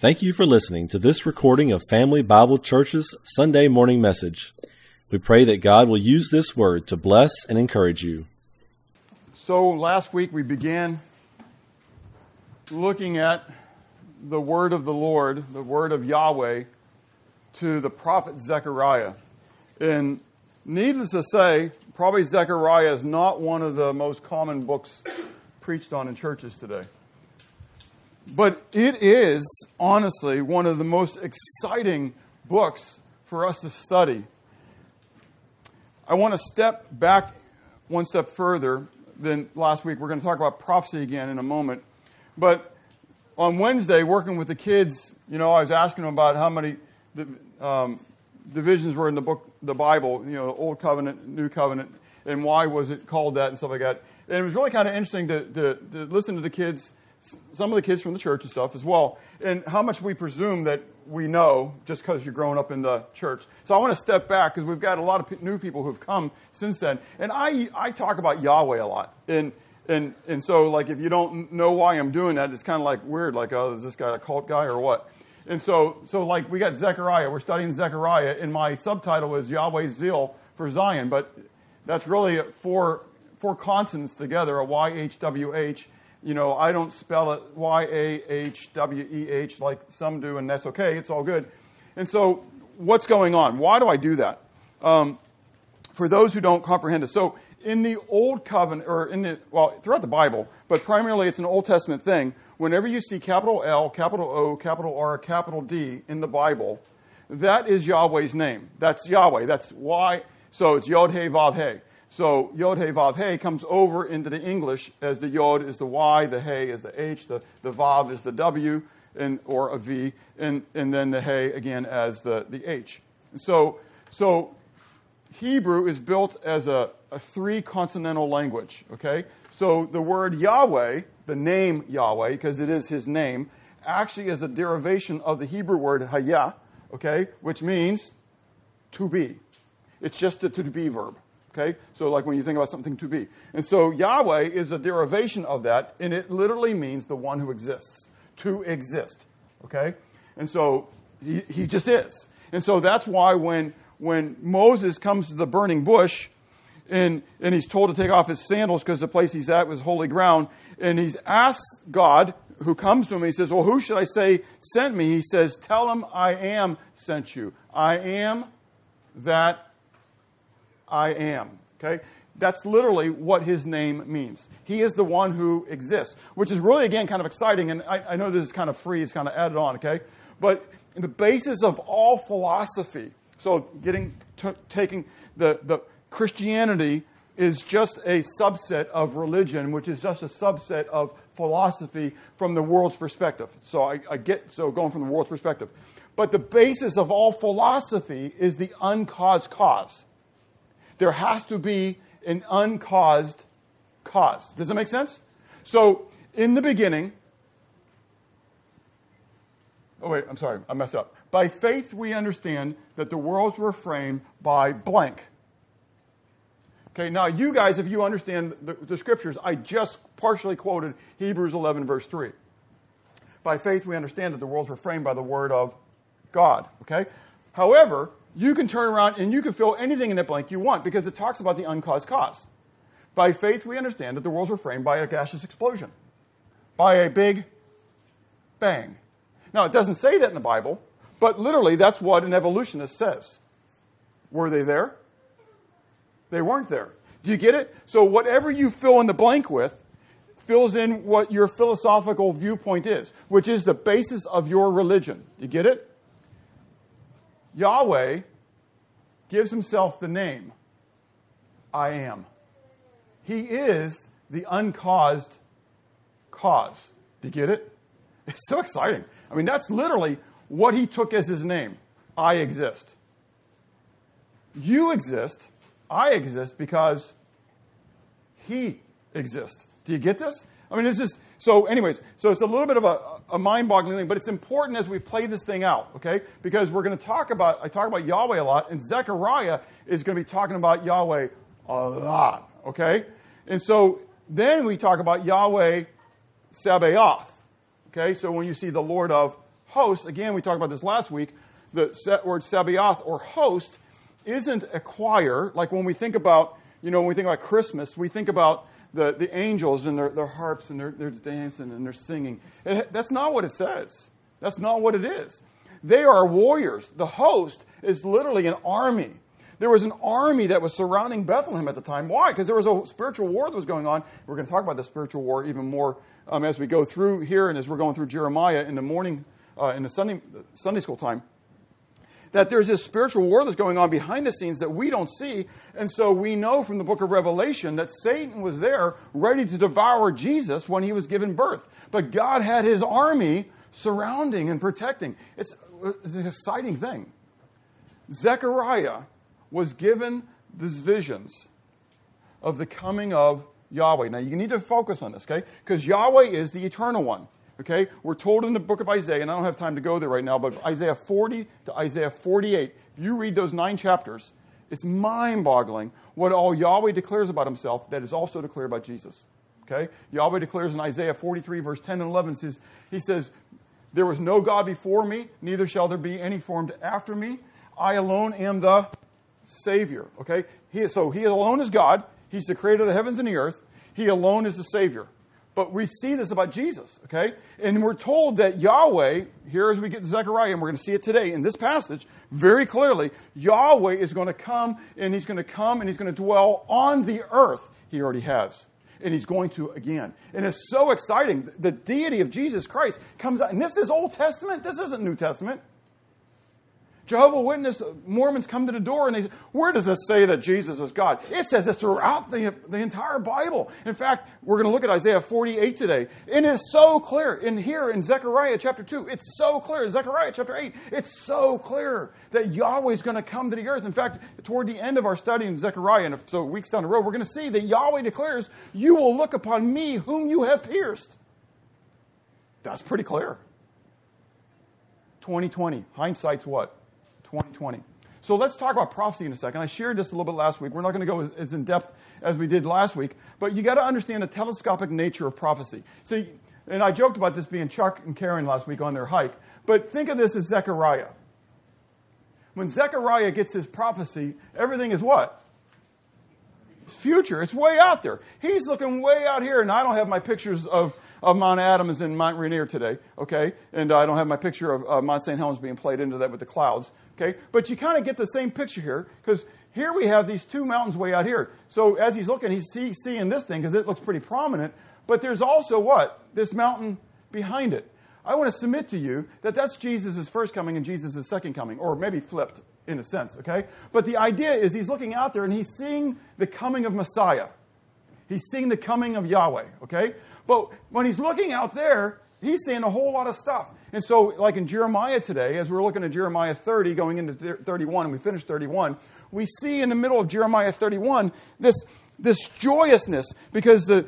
Thank you for listening to this recording of Family Bible Church's Sunday morning message. We pray that God will use this word to bless and encourage you. So last week we began looking at the word of the Lord, the word of Yahweh, to the prophet Zechariah. And needless to say, probably Zechariah is not one of the most common books preached on in churches today. But it is, honestly, one of the most exciting books for us to study. I want to step back one step further than last week. We're going to talk about prophecy again in a moment. But on Wednesday, working with the kids, I was asking them about how many divisions were in the book, the Bible, Old Covenant, New Covenant, and why was it called that and stuff like that. And it was really kind of interesting to listen to the kids, some of the kids from the church and stuff as well, and how much we presume that we know just because you're growing up in the church. So I want to step back because we've got a lot of new people who've come since then. And I talk about Yahweh a lot. And so, like, if you don't know why I'm doing that, it's kind of like weird, like, oh, is this guy a cult guy or what? And so like, we got Zechariah. We're studying Zechariah, and my subtitle is Yahweh's Zeal for Zion. But that's really four consonants together, a YHWH. I don't spell it YAHWEH like some do, and that's okay. It's all good. And so what's going on? Why do I do that? For those who don't comprehend it. So in the Old Covenant, throughout the Bible, but primarily it's an Old Testament thing, whenever you see capital L, capital O, capital R, capital D in the Bible, that is Yahweh's name. That's Yahweh. That's Y. So it's Yod-Heh-Vav-Heh. So Yod-Heh-Vav-Heh comes over into the English as the Yod is the Y, the Hey is the H, the Vav is the W, or a V, and then the Hey again as the H. So Hebrew is built as a three-consonantal language, okay? So the word Yahweh, the name Yahweh, because it is his name, actually is a derivation of the Hebrew word Hayah, okay, which means to be. It's just a to-be verb. Okay, so like when you think about something to be. And so Yahweh is a derivation of that, and it literally means the one who exists, to exist. Okay, and so he just is. And so that's why when Moses comes to the burning bush, and he's told to take off his sandals because the place he's at was holy ground, and he's asked God, who comes to him, he says, well, who should I say sent me? He says, tell him I am sent you. I am that I am, okay? That's literally what his name means. He is the one who exists, which is really, again, kind of exciting, and I know this is kind of free, it's kind of added on, okay? But the basis of all philosophy, so taking the Christianity is just a subset of religion, which is just a subset of philosophy from the world's perspective. So I get going from the world's perspective. But the basis of all philosophy is the uncaused cause. There has to be an uncaused cause. Does that make sense? So, in the beginning... Oh, wait, I'm sorry. I messed up. By faith, we understand that the worlds were framed by blank. Okay, now you guys, if you understand the scriptures, I just partially quoted Hebrews 11, verse 3. By faith, we understand that the worlds were framed by the word of God. Okay? However... you can turn around and you can fill anything in that blank you want because it talks about the uncaused cause. By faith, we understand that the worlds were framed by a gaseous explosion, by a big bang. Now, it doesn't say that in the Bible, but literally that's what an evolutionist says. Were they there? They weren't there. Do you get it? So whatever you fill in the blank with fills in what your philosophical viewpoint is, which is the basis of your religion. You get it? Yahweh gives himself the name, I am. He is the uncaused cause. Do you get it? It's so exciting. I mean, that's literally what he took as his name. I exist. You exist. I exist because he exists. Do you get this? I mean, it's just... So anyways, so it's a little bit of a mind-boggling thing, but it's important as we play this thing out, okay? Because we're going to I talk about Yahweh a lot, and Zechariah is going to be talking about Yahweh a lot, okay? And so then we talk about Yahweh Sabaoth, okay? So when you see the Lord of host, again, we talked about this last week, the word Sabaoth or host isn't a choir. Like when we think about, you know, when we think about Christmas, we think about the angels and their harps and they're dancing and they're singing. That's not what it says. That's not what it is. They are warriors. The host is literally an army. There was an army that was surrounding Bethlehem at the time. Why? Because there was a spiritual war that was going on. We're going to talk about the spiritual war even more as we go through here and as we're going through Jeremiah in the morning, in the Sunday school time. That there's this spiritual war that's going on behind the scenes that we don't see. And so we know from the book of Revelation that Satan was there ready to devour Jesus when he was given birth. But God had his army surrounding and protecting. It's an exciting thing. Zechariah was given these visions of the coming of Yahweh. Now, you need to focus on this, okay? Because Yahweh is the eternal one, okay? We're told in the book of Isaiah, and I don't have time to go there right now, but Isaiah 40 to Isaiah 48, if you read those 9 chapters, it's mind-boggling what all Yahweh declares about himself that is also declared about Jesus, okay? Yahweh declares in Isaiah 43, verse 10 and 11, he says, "There was no God before me, neither shall there be any formed after me. I alone am the Savior," okay? He alone is God. He's the creator of the heavens and the earth. He alone is the Savior. But we see this about Jesus, okay? And we're told that Yahweh, here as we get to Zechariah, and we're going to see it today in this passage, very clearly, Yahweh is going to come, and he's going to come, and he's going to dwell on the earth. He already has. And he's going to again. And it's so exciting. The deity of Jesus Christ comes out. And this is Old Testament. This isn't New Testament. Jehovah's Witness Mormons come to the door and they say, "Where does this say that Jesus is God?" It says this throughout the entire Bible. In fact, we're going to look at Isaiah 48 today. It is so clear. In here in Zechariah chapter 2, it's so clear. Zechariah chapter 8, it's so clear that Yahweh is going to come to the earth. In fact, toward the end of our study in Zechariah, and so weeks down the road, we're going to see that Yahweh declares, "You will look upon me whom you have pierced." That's pretty clear. 2020. Hindsight's what? 2020. So let's talk about prophecy in a second. I shared this a little bit last week. We're not going to go as in depth as we did last week, but you got to understand the telescopic nature of prophecy. See, and I joked about this being Chuck and Karen last week on their hike, but think of this as Zechariah. When Zechariah gets his prophecy, everything is what? It's future. It's way out there. He's looking way out here, and I don't have my pictures of Mount Adams and Mount Rainier today, okay? And I don't have my picture of Mount St. Helens being played into that with the clouds, okay? But you kind of get the same picture here, because here we have these two mountains way out here. So as he's looking, he's seeing this thing, because it looks pretty prominent, but there's also what? This mountain behind it. I want to submit to you that that's Jesus' first coming and Jesus' second coming, or maybe flipped in a sense, okay? But the idea is he's looking out there and he's seeing the coming of Messiah. He's seeing the coming of Yahweh, okay? But when he's looking out there, he's seeing a whole lot of stuff. And so, like in Jeremiah today, as we're looking at Jeremiah 30, going into 31, and we finish 31, we see in the middle of Jeremiah 31 this joyousness, because the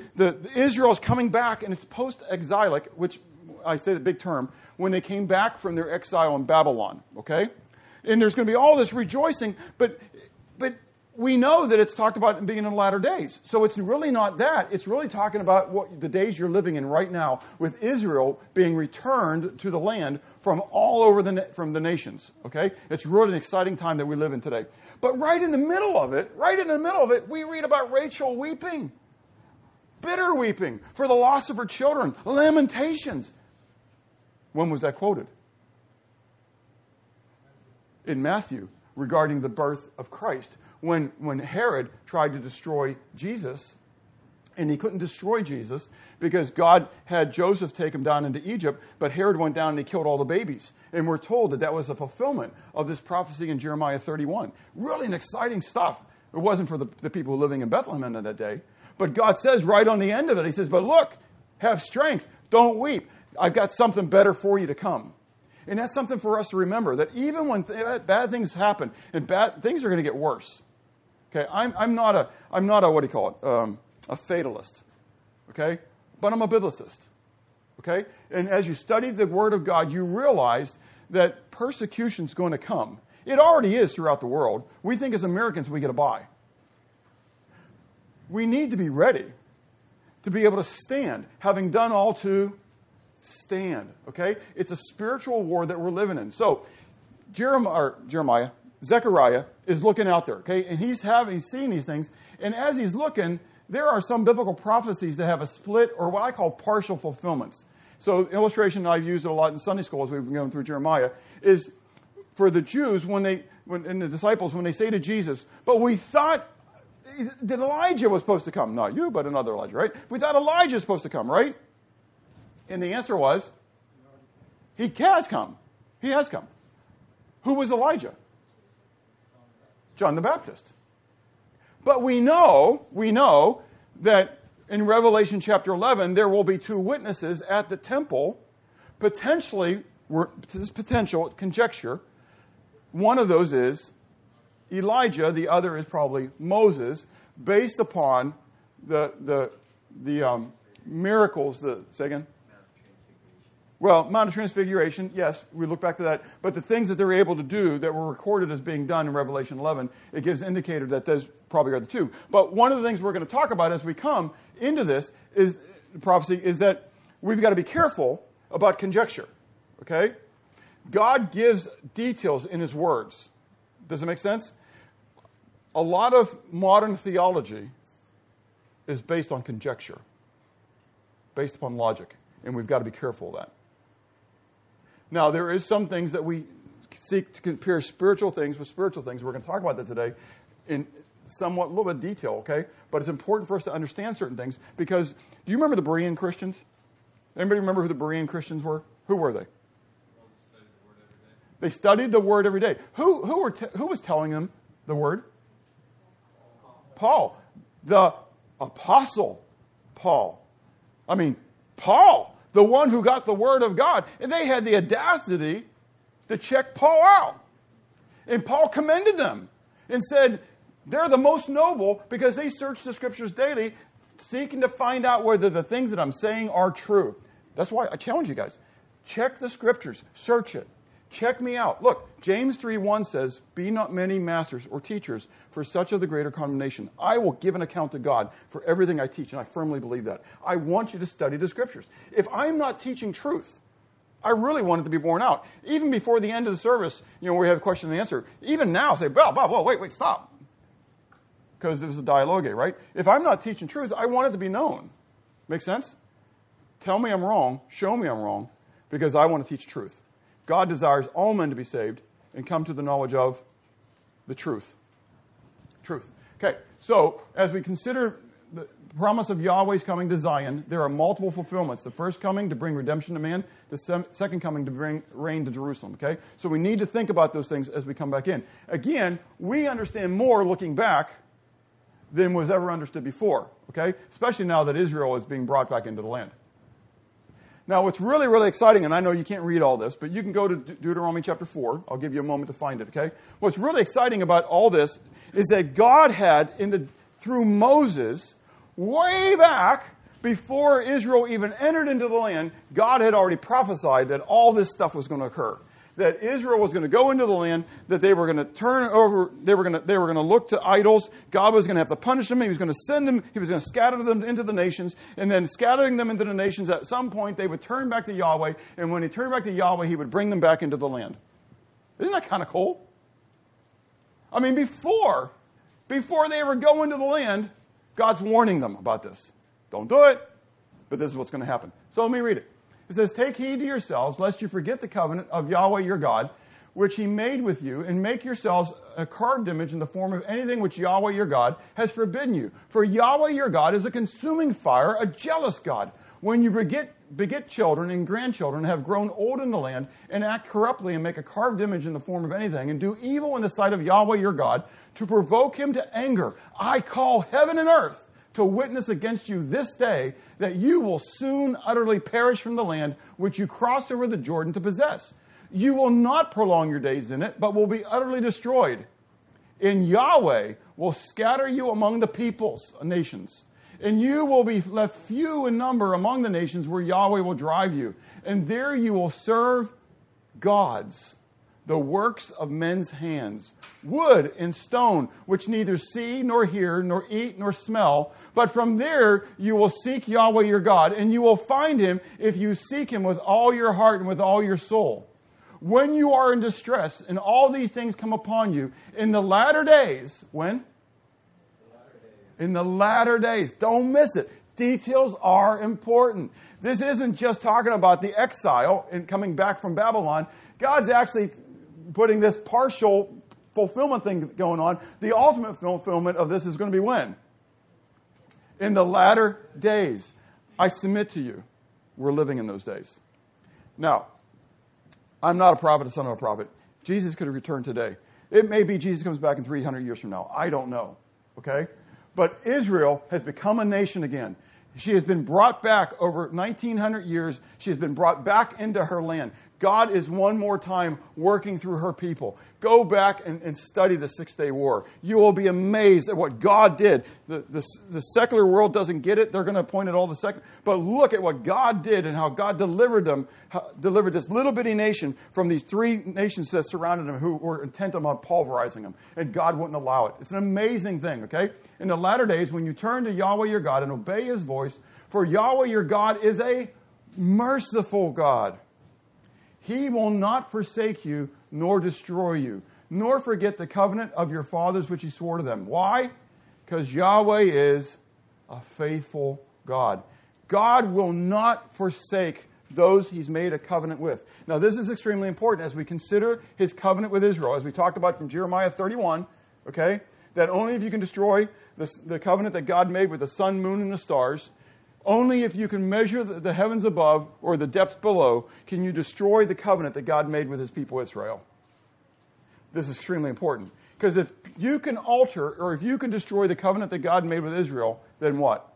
Israel's coming back, and it's post-exilic, which I say the big term, when they came back from their exile in Babylon, okay? And there's going to be all this rejoicing, but we know that it's talked about being in the latter days. So it's really not that. It's really talking about what the days you're living in right now, with Israel being returned to the land from all over from the nations. Okay? It's really an exciting time that we live in today. But right in the middle of it, we read about Rachel weeping, bitter weeping for the loss of her children, Lamentations. When was that quoted? In Matthew, regarding the birth of Christ. When Herod tried to destroy Jesus, and he couldn't destroy Jesus because God had Joseph take him down into Egypt, but Herod went down and he killed all the babies. And we're told that that was a fulfillment of this prophecy in Jeremiah 31. Really an exciting stuff. It wasn't for the people living in Bethlehem in that day. But God says right on the end of it, he says, "But look, have strength, don't weep. I've got something better for you to come." And that's something for us to remember, that even when bad things happen, and bad things are going to get worse. Okay, I'm not a what do you call it? A fatalist. Okay, but I'm a biblicist. Okay, and as you study the Word of God, you realize that persecution's going to come. It already is throughout the world. We think as Americans we get a bye. We need to be ready to be able to stand, having done all to stand, okay? It's a spiritual war that we're living in. So Zechariah is looking out there, okay? And he's seeing these things. And as he's looking, there are some biblical prophecies that have a split or what I call partial fulfillments. So the illustration I've used a lot in Sunday school as we've been going through Jeremiah is for the Jews and the disciples, when they say to Jesus, but we thought that Elijah was supposed to come. Not you, but another Elijah, right? We thought Elijah was supposed to come, right? And the answer was, he has come. He has come. Who was Elijah? John the Baptist. But we know that in Revelation chapter 11, there will be two witnesses at the temple, conjecture, one of those is Elijah, the other is probably Moses, based upon the miracles. Mount of Transfiguration, yes, we look back to that. But the things that they're able to do that were recorded as being done in Revelation 11, it gives indicator that those probably are the two. But one of the things we're going to talk about as we come into this is prophecy is that we've got to be careful about conjecture, okay? God gives details in his words. Does it make sense? A lot of modern theology is based on conjecture, based upon logic, and we've got to be careful of that. Now, there is some things that we seek to compare spiritual things with spiritual things. We're going to talk about that today in somewhat a little bit of detail, okay? But it's important for us to understand certain things because do you remember the Berean Christians? Anybody remember who the Berean Christians were? Who were they? They studied the word every day. Who was telling them the word? Paul. The apostle Paul. Paul, the one who got the word of God. And they had the audacity to check Paul out. And Paul commended them and said, they're the most noble because they search the scriptures daily, seeking to find out whether the things that I'm saying are true. That's why I challenge you guys. Check the scriptures. Search it. Check me out. Look, James 3:1 says, be not many masters or teachers, for such of the greater condemnation. I will give an account to God for everything I teach, and I firmly believe that. I want you to study the scriptures. If I'm not teaching truth, I really want it to be borne out. Even before the end of the service, we have a question and answer. Even now, say, Bob, whoa, wait, stop. Because there's a dialogue, right? If I'm not teaching truth, I want it to be known. Make sense? Tell me I'm wrong. Show me I'm wrong. Because I want to teach truth. God desires all men to be saved and come to the knowledge of the truth. Truth. Okay, so as we consider the promise of Yahweh's coming to Zion, there are multiple fulfillments. The first coming to bring redemption to man, the second coming to bring rain to Jerusalem, okay? So we need to think about those things as we come back in. Again, we understand more looking back than was ever understood before, okay? Especially now that Israel is being brought back into the land. Now, what's really, really exciting, and I know you can't read all this, but you can go to Deuteronomy chapter 4. I'll give you a moment to find it, okay? What's really exciting about all this is that God had, through Moses, way back before Israel even entered into the land, God had already prophesied that all this stuff was going to occur. That Israel was going to go into the land, that they were going to turn over, they were going to look to idols. God was going to have to punish them. He was going to send them. He was going to scatter them into the nations. And then scattering them into the nations, at some point, they would turn back to Yahweh. And when they turned back to Yahweh, he would bring them back into the land. Isn't that kind of cool? Before they ever go into the land, God's warning them about this. Don't do it. But this is what's going to happen. So let me read it. It says, take heed to yourselves, lest you forget the covenant of Yahweh your God, which he made with you, and make yourselves a carved image in the form of anything which Yahweh your God has forbidden you. For Yahweh your God is a consuming fire, a jealous God. When you beget children and grandchildren, have grown old in the land, and act corruptly, and make a carved image in the form of anything, and do evil in the sight of Yahweh your God, to provoke him to anger, I call heaven and earth to witness against you this day that you will soon utterly perish from the land which you crossed over the Jordan to possess. You will not prolong your days in it, but will be utterly destroyed. And Yahweh will scatter you among the peoples, nations. And you will be left few in number among the nations where Yahweh will drive you. And there you will serve gods the works of men's hands, wood and stone, which neither see nor hear, nor eat nor smell. But from there you will seek Yahweh your God, and you will find him if you seek him with all your heart and with all your soul. When you are in distress and all these things come upon you, in the latter days, when? In the latter days. Don't miss it. Details are important. This isn't just talking about the exile and coming back from Babylon. God's actually putting this partial fulfillment thing going on. The ultimate fulfillment of this is going to be when? In the latter days. I submit to you, we're living in those days. Now, I'm not a prophet, a son of a prophet. Jesus could have returned today. It may be Jesus comes back in 300 years from now. I don't know. Okay? But Israel has become a nation again. She has been brought back over 1,900 years. She has been brought back into her land. God is one more time working through her people. Go back and study the Six-Day War. You will be amazed at what God did. The secular world doesn't get it. They're going to point at all the secular. But look at what God did and how God delivered them, delivered this little bitty nation from these three nations that surrounded them who were intent on pulverizing them. And God wouldn't allow it. It's an amazing thing, okay? In the latter days, when you turn to Yahweh your God and obey his voice, for Yahweh your God is a merciful God. He will not forsake you, nor destroy you, nor forget the covenant of your fathers which he swore to them. Why? Because Yahweh is a faithful God. God will not forsake those he's made a covenant with. Now, this is extremely important as we consider his covenant with Israel, as we talked about from Jeremiah 31, okay, that only if you can destroy the covenant that God made with the sun, moon, and the stars, only if you can measure the heavens above or the depths below can you destroy the covenant that God made with his people Israel. This is extremely important. Because if you can alter or if you can destroy the covenant that God made with Israel, then what?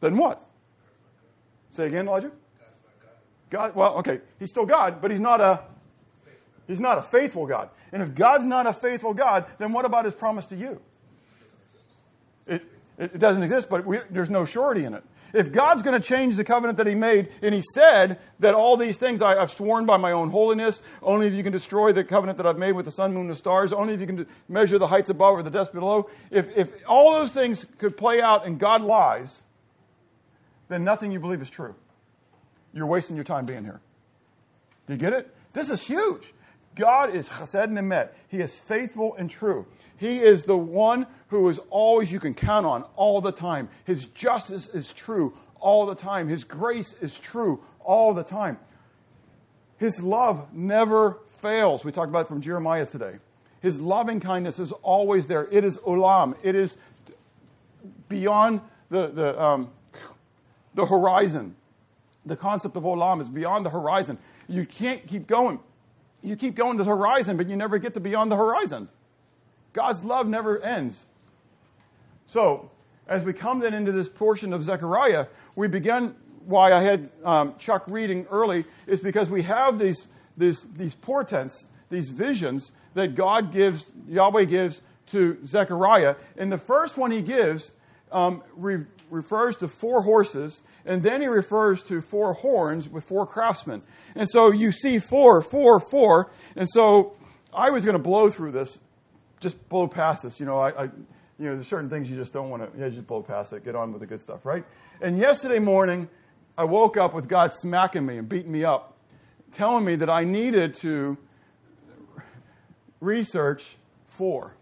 Then what? Say again, Elijah? God, well, okay, he's still God, but he's not a faithful God. And if God's not a faithful God, then what about his promise to you? It doesn't exist, but there's no surety in it. If God's going to change the covenant that he made, and he said that all these things I've sworn by my own holiness, only if you can destroy the covenant that I've made with the sun, moon, and the stars, only if you can measure the heights above or the depths below, if all those things could play out and God lies, then nothing you believe is true. You're wasting your time being here. Do you get it? This is huge. God is chesed and emet. He is faithful and true. He is the one who is always you can count on all the time. His justice is true all the time. His grace is true all the time. His love never fails. We talked about it from Jeremiah today. His loving kindness is always there. It is olam. It is beyond the horizon. The concept of olam is beyond the horizon. You can't keep going. You keep going to the horizon, but you never get to beyond the horizon. God's love never ends. So, as we come then into this portion of Zechariah, we begin, why I had Chuck reading early, is because we have these portents, these visions that God gives, Yahweh gives to Zechariah. And the first one he gives refers to four horses, and then he refers to four horns with four craftsmen. And so you see four. And so I was going to blow past this. You know, there's certain things you just don't want to, just blow past it, get on with the good stuff, right? And yesterday morning, I woke up with God smacking me and beating me up, telling me that I needed to research four.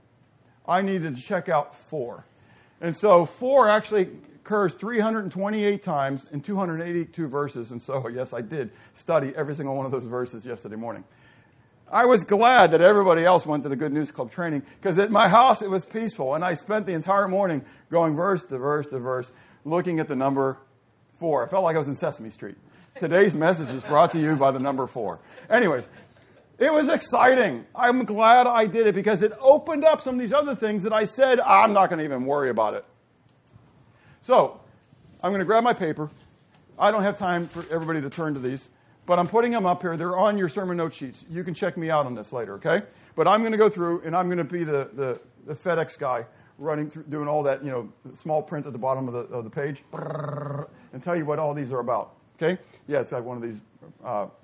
I needed to check out four. And so four actually occurs 328 times in 282 verses. And so, yes, I did study every single one of those verses yesterday morning. I was glad that everybody else went to the Good News Club training because at my house it was peaceful. And I spent the entire morning going verse to verse to verse, looking at the number four. I felt like I was in Sesame Street. Today's message is brought to you by the number four. Anyways, it was exciting. I'm glad I did it because it opened up some of these other things that I said, I'm not going to even worry about it. So, I'm going to grab my paper. I don't have time for everybody to turn to these, but I'm putting them up here. They're on your sermon note sheets. You can check me out on this later, okay? But I'm going to go through, and I'm going to be the FedEx guy running through, doing all that, small print at the bottom of the page, and tell you what all these are about, Okay? Yeah, it's like one of these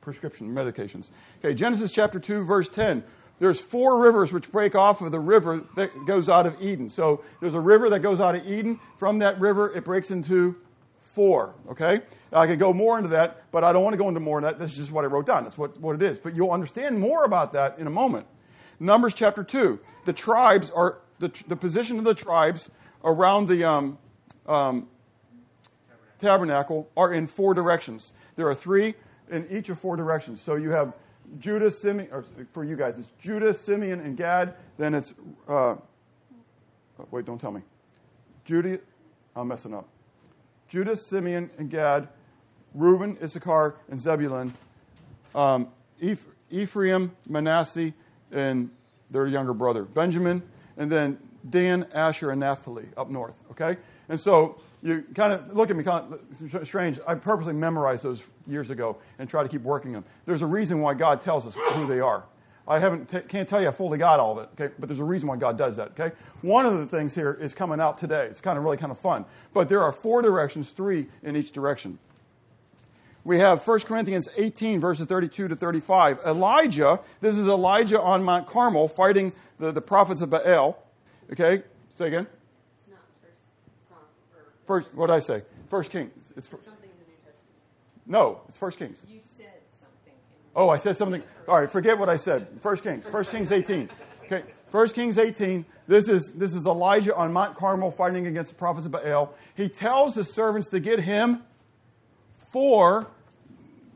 prescription medications. Okay, Genesis chapter 2, verse 10. There's four rivers which break off of the river that goes out of Eden. So there's a river that goes out of Eden. From that river, it breaks into four, okay? Now, I could go more into that, but I don't want to go into more of that. This is just what I wrote down. That's what it is. But you'll understand more about that in a moment. Numbers chapter 2. The tribes are, the position of the tribes around the tabernacle are in four directions. There are three in each of four directions. So you have Judah, Simeon, or for you guys, it's Judah, Simeon, and Gad. Then it's, wait, don't tell me. Judah, I'm messing up. Judah, Simeon, and Gad. Reuben, Issachar, and Zebulun. Ephraim, Manasseh, and their younger brother, Benjamin. And then Dan, Asher, and Naphtali up north, okay? And so you kind of look at me kind of strange. I purposely memorized those years ago and try to keep working them. There's a reason why God tells us who they are. I can't tell you I fully got all of it, okay? But there's a reason why God does that, okay? One of the things here is coming out today. It's kind of really kind of fun. But there are four directions, three in each direction. We have 1 Corinthians 18, verses 32 to 35. Elijah, this is Elijah on Mount Carmel fighting the prophets of Baal, okay? Say again. First, what did I say? First Kings. It's something in the New Testament. No, it's First Kings. You said something. Oh, I said something. All right, forget what I said. First Kings 18. Okay, First Kings 18. This is Elijah on Mount Carmel fighting against the prophets of Baal. He tells the servants to get him 4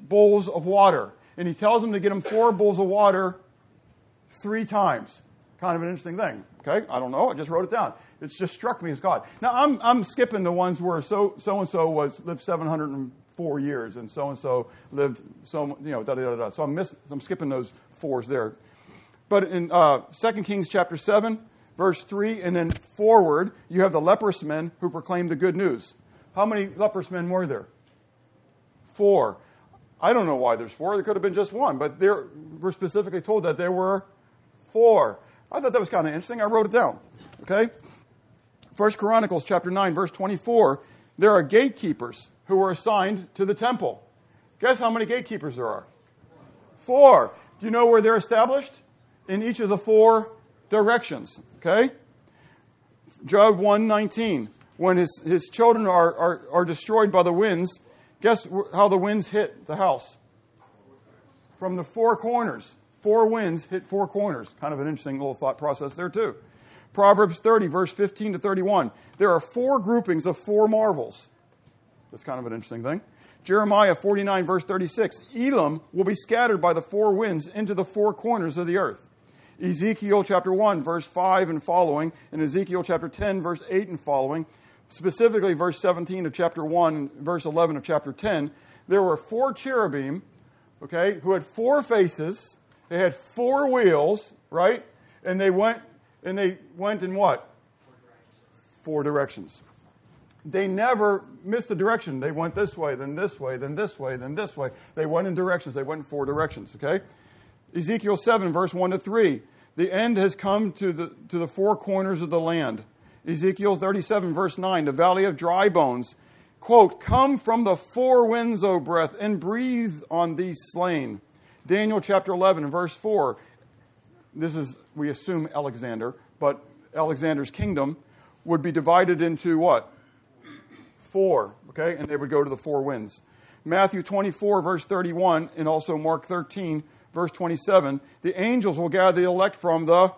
bowls of water, and he tells them to get him 4 bowls of water 3 times. Kind of an interesting thing. Okay, I don't know. I just wrote it down. It's just struck me as God. Now I'm skipping the ones where so and so lived 704 years, and so and so lived so da da da da. So I'm skipping those 4s there. But in 2 Kings chapter 7, verse 3, and then forward, you have the leprous men who proclaimed the good news. How many leprous men were there? 4. I don't know why there's 4. There could have been just one, but there we're specifically told that there were 4. I thought that was kind of interesting. I wrote it down. Okay? 1 Chronicles chapter 9, verse 24. There are gatekeepers who were assigned to the temple. Guess how many gatekeepers there are? 4. Do you know where they're established? In each of the 4 directions. Okay? Job 1:19. When his children are destroyed by the winds, guess how the winds hit the house? From the 4 corners. 4 winds hit 4 corners. Kind of an interesting little thought process there, too. Proverbs 30, verse 15 to 31. There are 4 groupings of 4 marvels. That's kind of an interesting thing. Jeremiah 49, verse 36. Elam will be scattered by the 4 winds into the 4 corners of the earth. Ezekiel chapter 1, verse 5 and following, and Ezekiel chapter 10, verse 8 and following, specifically verse 17 of chapter 1 and verse 11 of chapter 10, there were 4 cherubim, okay, who had 4 faces. They had 4 wheels, right? And they went in what? 4 directions. They never missed a direction. They went this way, then this way, then this way, then this way. They went in directions. They went in 4 directions, okay? Ezekiel 7, verse 1 to 3. The end has come to the 4 corners of the land. Ezekiel 37, verse 9. The valley of dry bones. Quote, come from the 4 winds, O breath, and breathe on these slain. Daniel chapter 11, verse 4. This is, we assume, Alexander, but Alexander's kingdom would be divided into what? 4, okay? And they would go to the 4 winds. Matthew 24, verse 31, and also Mark 13, verse 27. The angels will gather the elect from the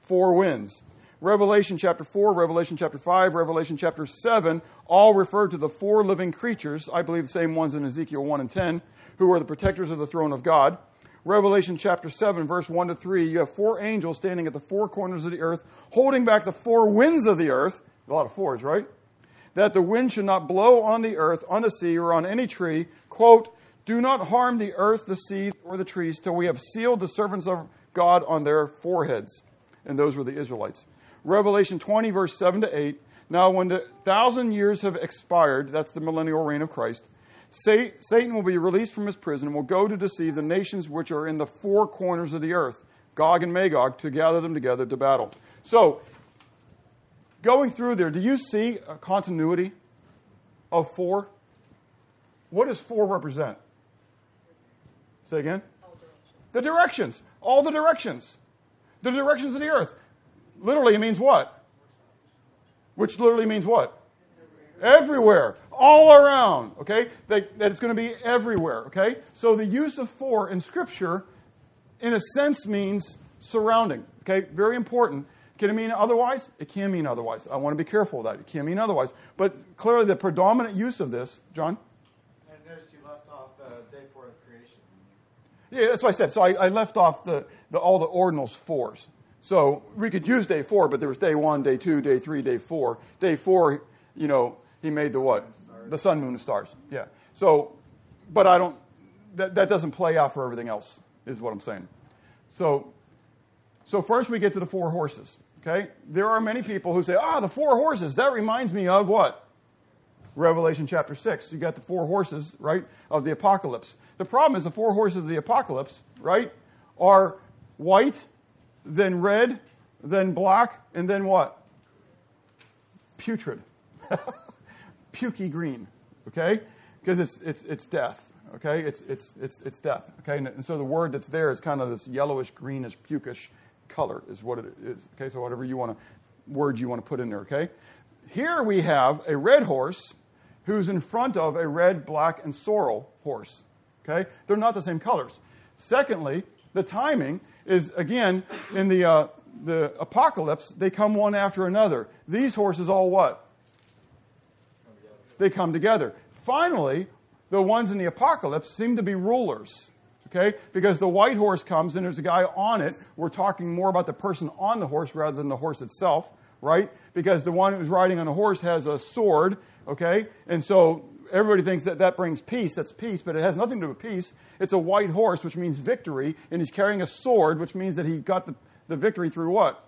4 winds. Revelation chapter 4, Revelation chapter 5, Revelation chapter 7, all refer to the 4 living creatures, I believe the same ones in Ezekiel 1 and 10, who are the protectors of the throne of God. Revelation chapter 7, verse 1 to 3, you have 4 angels standing at the 4 corners of the earth, holding back the 4 winds of the earth, a lot of 4s, right? That the wind should not blow on the earth, on the sea, or on any tree. Quote, do not harm the earth, the sea, or the trees, till we have sealed the servants of God on their foreheads. And those were the Israelites. Revelation 20, verse 7 to 8. Now when the 1,000 years have expired, that's the millennial reign of Christ, Satan will be released from his prison and will go to deceive the nations which are in the 4 corners of the earth, Gog and Magog, to gather them together to battle. So, going through there, do you see a continuity of 4? What does 4 represent? Say again? The directions. All the directions. The directions of the earth. Literally, it means what? Which literally means what? Everywhere. All around. Okay? That it's going to be everywhere. Okay? So the use of 4 in Scripture, in a sense, means surrounding. Okay? Very important. Can it mean otherwise? It can mean otherwise. I want to be careful of that. It can mean otherwise. But clearly the predominant use of this, John? I noticed you left off day 4 of creation. Yeah, that's what I said. So I left off the all the ordinals 4s. So we could use day 4, but there was day 1, day 2, day 3, day 4. Day 4, you know, he made the what? The sun, moon, and stars. Yeah. So, but I don't, that doesn't play out for everything else, is what I'm saying. So first we get to the 4 horses. Okay? There are many people who say, the 4 horses, that reminds me of what? Revelation chapter 6. You got the 4 horses, right, of the apocalypse. The problem is the 4 horses of the apocalypse, right, are white, then red, then black, and then what? Putrid. Pukey green. Okay? Because it's death. Okay? It's death. Okay? And so the word that's there is kind of this yellowish, greenish, pukish color is what it is. Okay? So whatever word you want to put in there. Okay? Here we have a red horse who's in front of a red, black, and sorrel horse. Okay? They're not the same colors. Secondly, the timing is, again, in the apocalypse, they come one after another. These horses all what? They come together. Finally, the ones in the apocalypse seem to be rulers. Okay? Because the white horse comes and there's a guy on it. We're talking more about the person on the horse rather than the horse itself. Right? Because the one who's riding on a horse has a sword, okay? And so everybody thinks that brings peace. That's peace, but it has nothing to do with peace. It's a white horse, which means victory, and he's carrying a sword, which means that he got the victory through what?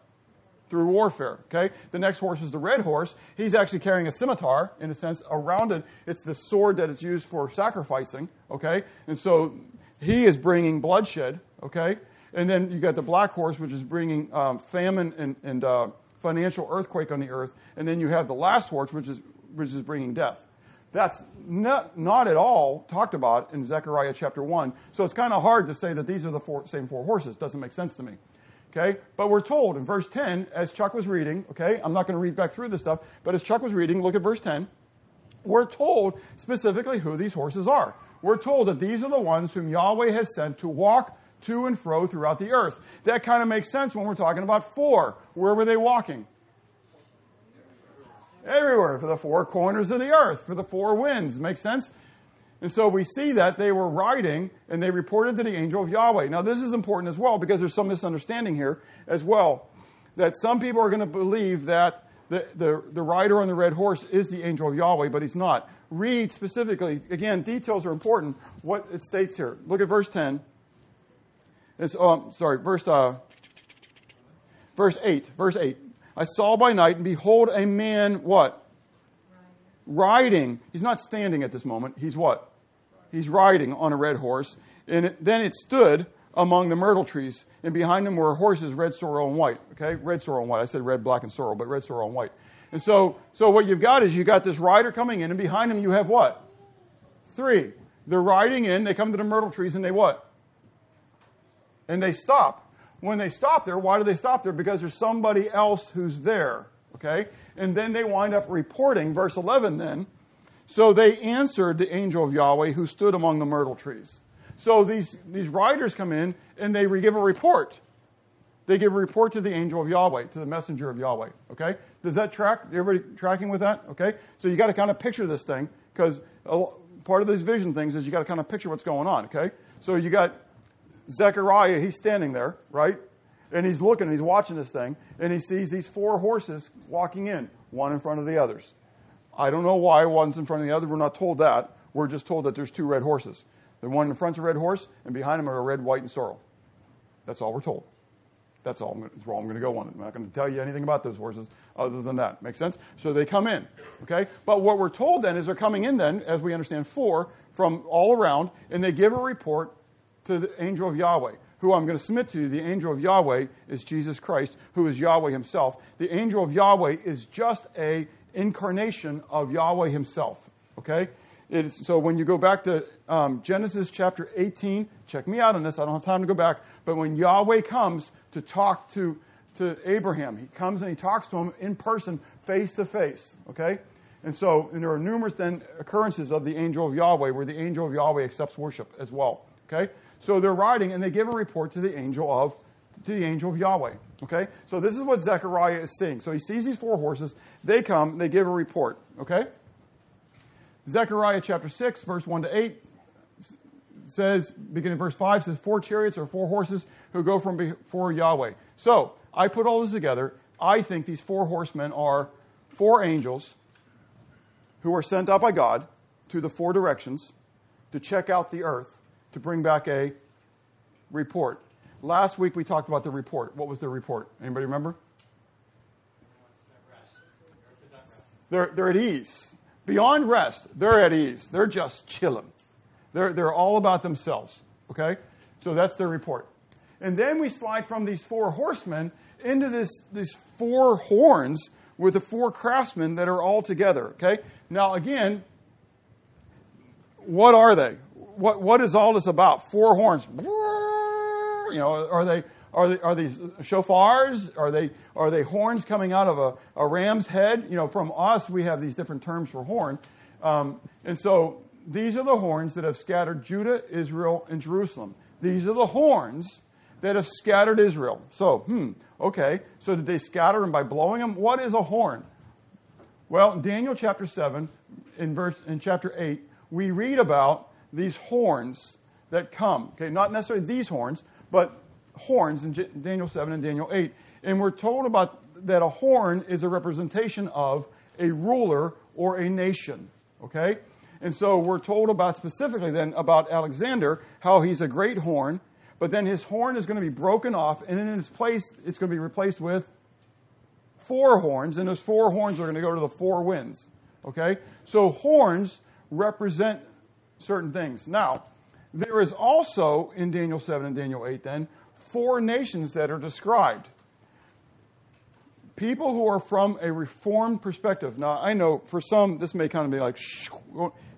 Through warfare, okay? The next horse is the red horse. He's actually carrying a scimitar, in a sense, around it. It's the sword that is used for sacrificing, okay? And so he is bringing bloodshed, okay? And then you got the black horse, which is bringing famine and financial earthquake on the earth, and then you have the last horse, which is bringing death. That's not at all talked about in Zechariah chapter 1, so it's kind of hard to say that these are the same four horses. Doesn't make sense to me. Okay? But we're told in verse 10, as Chuck was reading, okay, I'm not going to read back through this stuff, but as Chuck was reading, look at verse 10, we're told specifically who these horses are. We're told that these are the ones whom Yahweh has sent to walk to and fro throughout the earth. That kind of makes sense when we're talking about 4. Where were they walking? Everywhere. For the 4 corners of the earth. For the 4 winds. Makes sense? And so we see that they were riding and they reported to the angel of Yahweh. Now this is important as well because there's some misunderstanding here as well. That some people are going to believe that the rider on the red horse is the angel of Yahweh, but he's not. Read specifically. Again, details are important. What it states here. Look at verse 10. Verse 8. I saw by night, and behold, a man, what? Riding. He's not standing at this moment. He's what? He's riding on a red horse. And then it stood among the myrtle trees, and behind him were horses, red, sorrel, and white. Okay? Red, sorrel, and white. I said red, black, and sorrel, but red, sorrel, and white. And so what you've got is you've got this rider coming in, and behind him you have what? 3. They're riding in. They come to the myrtle trees, and they what? And they stop. When they stop there, why do they stop there? Because there's somebody else who's there. Okay? And then they wind up reporting, verse 11 then. So they answered the angel of Yahweh who stood among the myrtle trees. So these riders come in and they give a report. They give a report to the angel of Yahweh, to the messenger of Yahweh. Okay? Does that track? Everybody tracking with that? Okay? So you got to kind of picture this thing because part of these vision things is you got to kind of picture what's going on. Okay? So you got Zechariah, he's standing there, right? And he's looking, he's watching this thing, and he sees these 4 horses walking in, one in front of the others. I don't know why one's in front of the other. We're not told that. We're just told that there's 2 red horses. The one in front's a red horse, and behind him are a red, white, and sorrel. That's all we're told. That's all I'm going to go on. I'm not going to tell you anything about those horses other than that. Make sense? So they come in, okay? But what we're told then is they're coming in then, as we understand, 4 from all around, and they give a report to the angel of Yahweh, who I'm going to submit to you. The angel of Yahweh is Jesus Christ, who is Yahweh himself. The angel of Yahweh is just an incarnation of Yahweh himself. Okay? So when you go back to Genesis chapter 18, check me out on this, I don't have time to go back, but when Yahweh comes to talk to Abraham, he comes and he talks to him in person, face to face, okay? And there are numerous then occurrences of the angel of Yahweh where the angel of Yahweh accepts worship as well, okay? So they're riding and they give a report to the angel of Yahweh, okay? So this is what Zechariah is seeing. So he sees these four horses, they come, they give a report, okay? Zechariah chapter 6, verse 1 to 8 says, beginning verse 5, says, 4 chariots or 4 horses who go from before Yahweh. So, I put all this together. I think these 4 horsemen are 4 angels who are sent out by God to the 4 directions to check out the earth, to bring back a report. Last week we talked about the report. What was the report? Anybody remember? They're at ease. Beyond rest, they're at ease. They're just chilling. They're all about themselves, okay? So that's their report. And then we slide from these 4 horsemen into these 4 horns with the 4 craftsmen that are all together, okay? Now, again, what are they? What is all this about? 4 horns. You know, are these shofars? Are they horns coming out of a ram's head? You know, from us, we have these different terms for horn. And so these are the horns that have scattered Judah, Israel, and Jerusalem. These are the horns that have scattered Israel. So, okay. So did they scatter them by blowing them? What is a horn? Well, in Daniel chapter 7, in chapter 8, we read about these horns that come. Okay, not necessarily these horns, but horns in Daniel 7 and Daniel 8. And we're told about that a horn is a representation of a ruler or a nation, okay? And so we're told about specifically then about Alexander, how he's a great horn, but then his horn is going to be broken off, and in its place, it's going to be replaced with 4 horns, and those 4 horns are going to go to the 4 winds, okay? So horns represent certain things. Now, there is also, in Daniel 7 and Daniel 8 then, 4 nations that are described. People who are from a reformed perspective. Now, I know for some, this may kind of be like,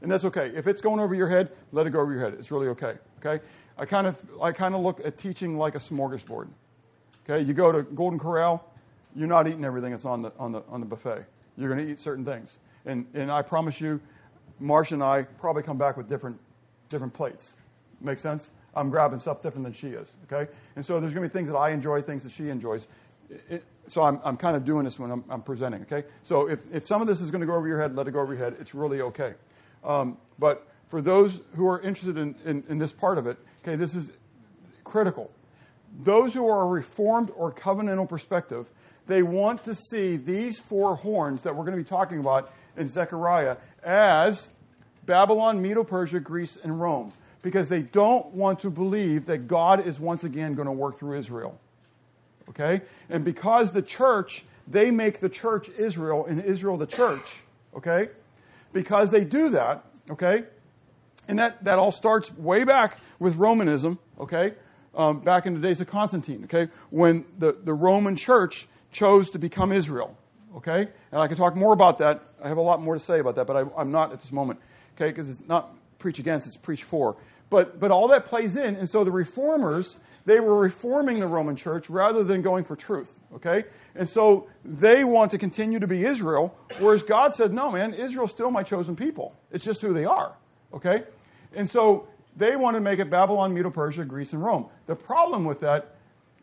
and that's okay. If it's going over your head, let it go over your head. It's really okay, okay? I kind of look at teaching like a smorgasbord, okay? You go to Golden Corral, you're not eating everything that's on the buffet. You're going to eat certain things. And I promise you, Marsh and I probably come back with different plates. Make sense? I'm grabbing stuff different than she is, okay? And so there's going to be things that I enjoy, things that she enjoys. So I'm kind of doing this when I'm presenting, okay? So if some of this is going to go over your head, let it go over your head. It's really okay. But for those who are interested in this part of it, okay, this is critical. Those who are a reformed or covenantal perspective, they want to see these 4 horns that we're going to be talking about in Zechariah as Babylon, Medo-Persia, Greece, and Rome, because they don't want to believe that God is once again going to work through Israel, okay? And because the church, they make the church Israel and Israel the church, okay? Because they do that, okay? And that all starts way back with Romanism, okay? Back in the days of Constantine, okay? When the Roman church chose to become Israel, okay? And I can talk more about that. I have a lot more to say about that, but I'm not at this moment. Okay, because it's not preach against, it's preach for. But all that plays in, and so the reformers, they were reforming the Roman church rather than going for truth, okay? And so they want to continue to be Israel, whereas God said, no, man, Israel's still my chosen people. It's just who they are, okay? And so they want to make it Babylon, Medo-Persia, Greece, and Rome. The problem with that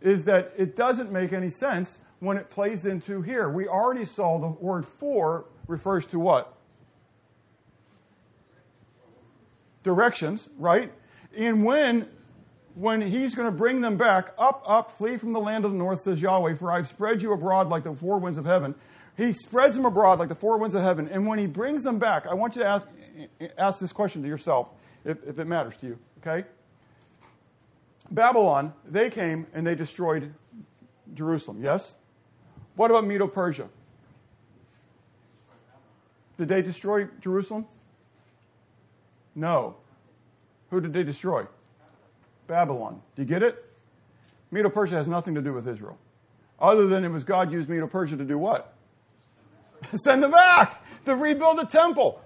is that it doesn't make any sense when it plays into here. We already saw the word for refers to what? Directions, right? And when he's going to bring them back, up, flee from the land of the north, says Yahweh, for I've spread you abroad like the 4 winds of heaven. He spreads them abroad like the 4 winds of heaven. And when he brings them back, I want you to ask this question to yourself, if it matters to you, okay? Babylon, they came and they destroyed Jerusalem, yes? What about Medo-Persia? Did they destroy Jerusalem? No. Who did they destroy? Babylon. Do you get it? Medo-Persia has nothing to do with Israel. Other than it was God used Medo-Persia to do what? Send them back! To rebuild the temple.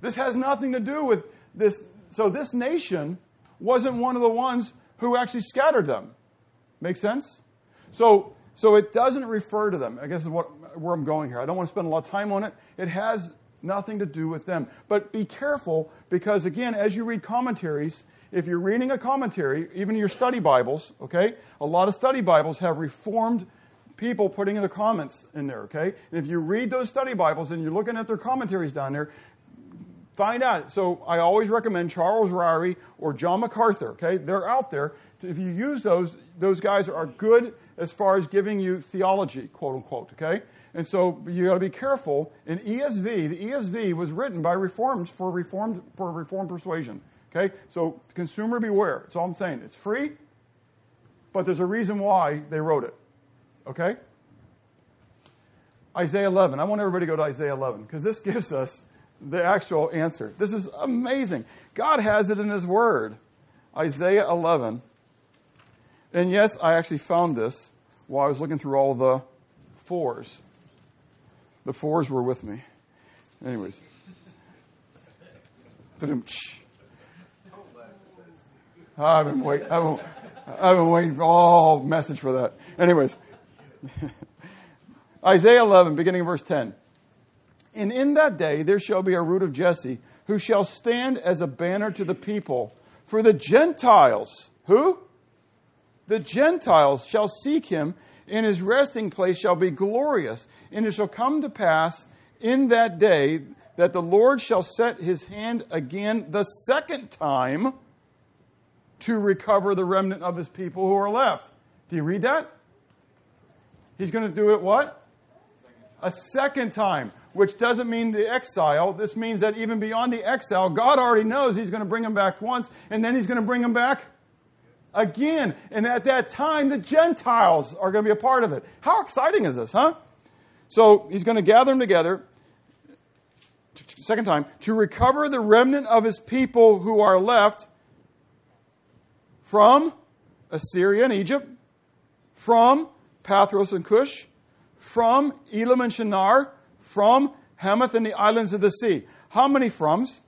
This has nothing to do with this. So this nation wasn't one of the ones who actually scattered them. Make sense? So it doesn't refer to them. I guess is where I'm going here. I don't want to spend a lot of time on it. It has nothing to do with them. But be careful, because again, as you read commentaries, if you're reading a commentary, even your study Bibles, okay, a lot of study Bibles have Reformed people putting in their comments in there, okay? And if you read those study Bibles and you're looking at their commentaries down there, find out. So I always recommend Charles Ryrie or John MacArthur, okay? They're out there. If you use those guys are good as far as giving you theology, quote unquote, okay? And so you got to be careful. In ESV, the ESV was written by Reformed for Reformed persuasion. Okay, so consumer beware. That's all I'm saying. It's free, but there's a reason why they wrote it. Okay? Isaiah 11. I want everybody to go to Isaiah 11, because this gives us the actual answer. This is amazing. God has it in His Word. Isaiah 11. And yes, I actually found this while I was looking through all the fours. The fours were with me. Anyways. I've been waiting for all message for that. Anyways, Isaiah 11, beginning of verse 10. And in that day there shall be a root of Jesse, who shall stand as a banner to the people. For the Gentiles, who? The Gentiles shall seek him, and his resting place shall be glorious. And it shall come to pass in that day that the Lord shall set his hand again the second time to recover the remnant of his people who are left. Do you read that? He's going to do it what? A second time, which doesn't mean the exile. This means that even beyond the exile, God already knows he's going to bring them back once, and then he's going to bring them back again. And at that time, the Gentiles are going to be a part of it. How exciting is this, huh? So he's going to gather them together, second time, to recover the remnant of his people who are left, from Assyria and Egypt, from Pathros and Cush, from Elam and Shinar, from Hamath and the islands of the sea. How many froms?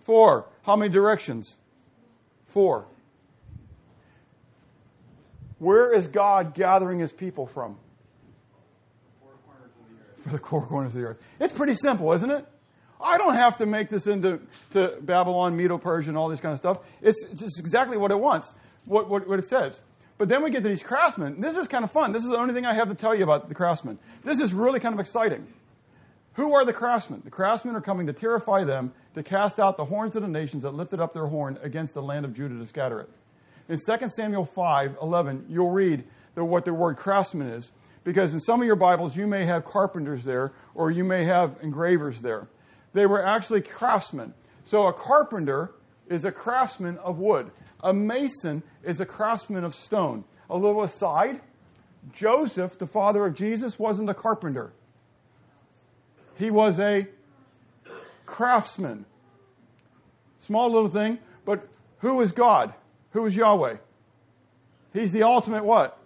Four. How many directions? Four. Where is God gathering his people from? For the four corners of the earth. It's pretty simple, isn't it? I don't have to make this into Babylon, Medo-Persia, and all this kind of stuff. It's just exactly what it wants, what it says. But then we get to these craftsmen. This is kind of fun. This is the only thing I have to tell you about the craftsmen. This is really kind of exciting. Who are the craftsmen? The craftsmen are coming to terrify them, to cast out the horns of the nations that lifted up their horn against the land of Judah to scatter it. In 2 Samuel 5:11, you'll read what the word craftsman is, because in some of your Bibles you may have carpenters there, or you may have engravers there. They were actually craftsmen. So a carpenter is a craftsman of wood. A mason is a craftsman of stone. A little aside, Joseph, the father of Jesus, wasn't a carpenter. He was a craftsman. Small little thing, but who is God? Who is Yahweh? He's the ultimate what?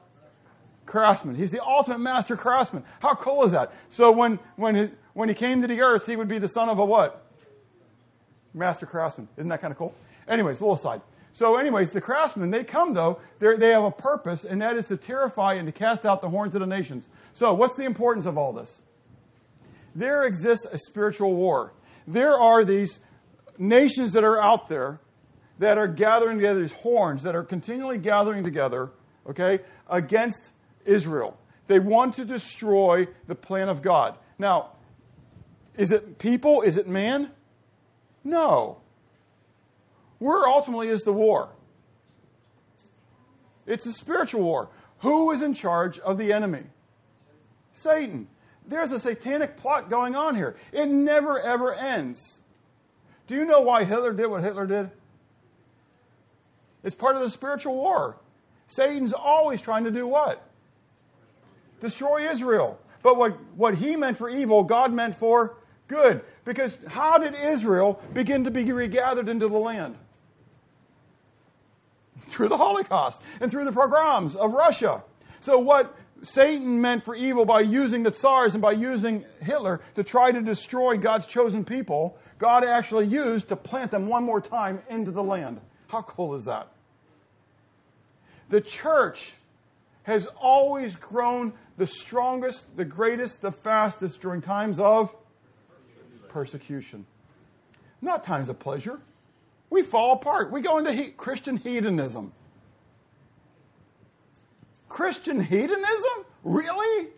Craftsman. He's the ultimate master craftsman. How cool is that? So when he came to the earth, he would be the son of a what? Master craftsman. Isn't that kind of cool? Anyways, little aside. So anyways, the craftsmen, they come though. They have a purpose, and that is to terrify and to cast out the horns of the nations. So what's the importance of all this? There exists a spiritual war. There are these nations that are out there that are gathering together, these horns that are continually gathering together, okay, against Israel. They want to destroy the plan of God. Now, is it people? Is it man? No. Where ultimately is the war? It's a spiritual war. Who is in charge of the enemy? Satan. There's a satanic plot going on here. It never, ever ends. Do you know why Hitler did what Hitler did? It's part of the spiritual war. Satan's always trying to do what? Destroy Israel. But what he meant for evil, God meant for good. Because how did Israel begin to be regathered into the land? Through the Holocaust and through the pogroms of Russia. So what Satan meant for evil by using the Tsars and by using Hitler to try to destroy God's chosen people, God actually used to plant them one more time into the land. How cool is that? The church has always grown the strongest, the greatest, the fastest during times of persecution. Not times of pleasure. We fall apart. We go into Christian hedonism. Christian hedonism? Really?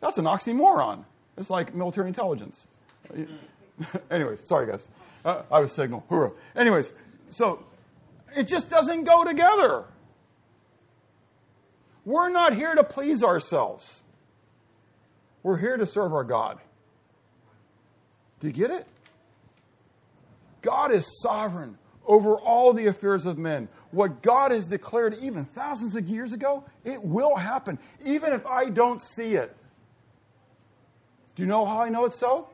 That's an oxymoron. It's like military intelligence. Anyways, sorry guys. I was signal. Hurrah. Anyways, so it just doesn't go together. We're not here to please ourselves. We're here to serve our God. Do you get it? God is sovereign over all the affairs of men. What God has declared even thousands of years ago, it will happen, even if I don't see it. Do you know how I know it's so?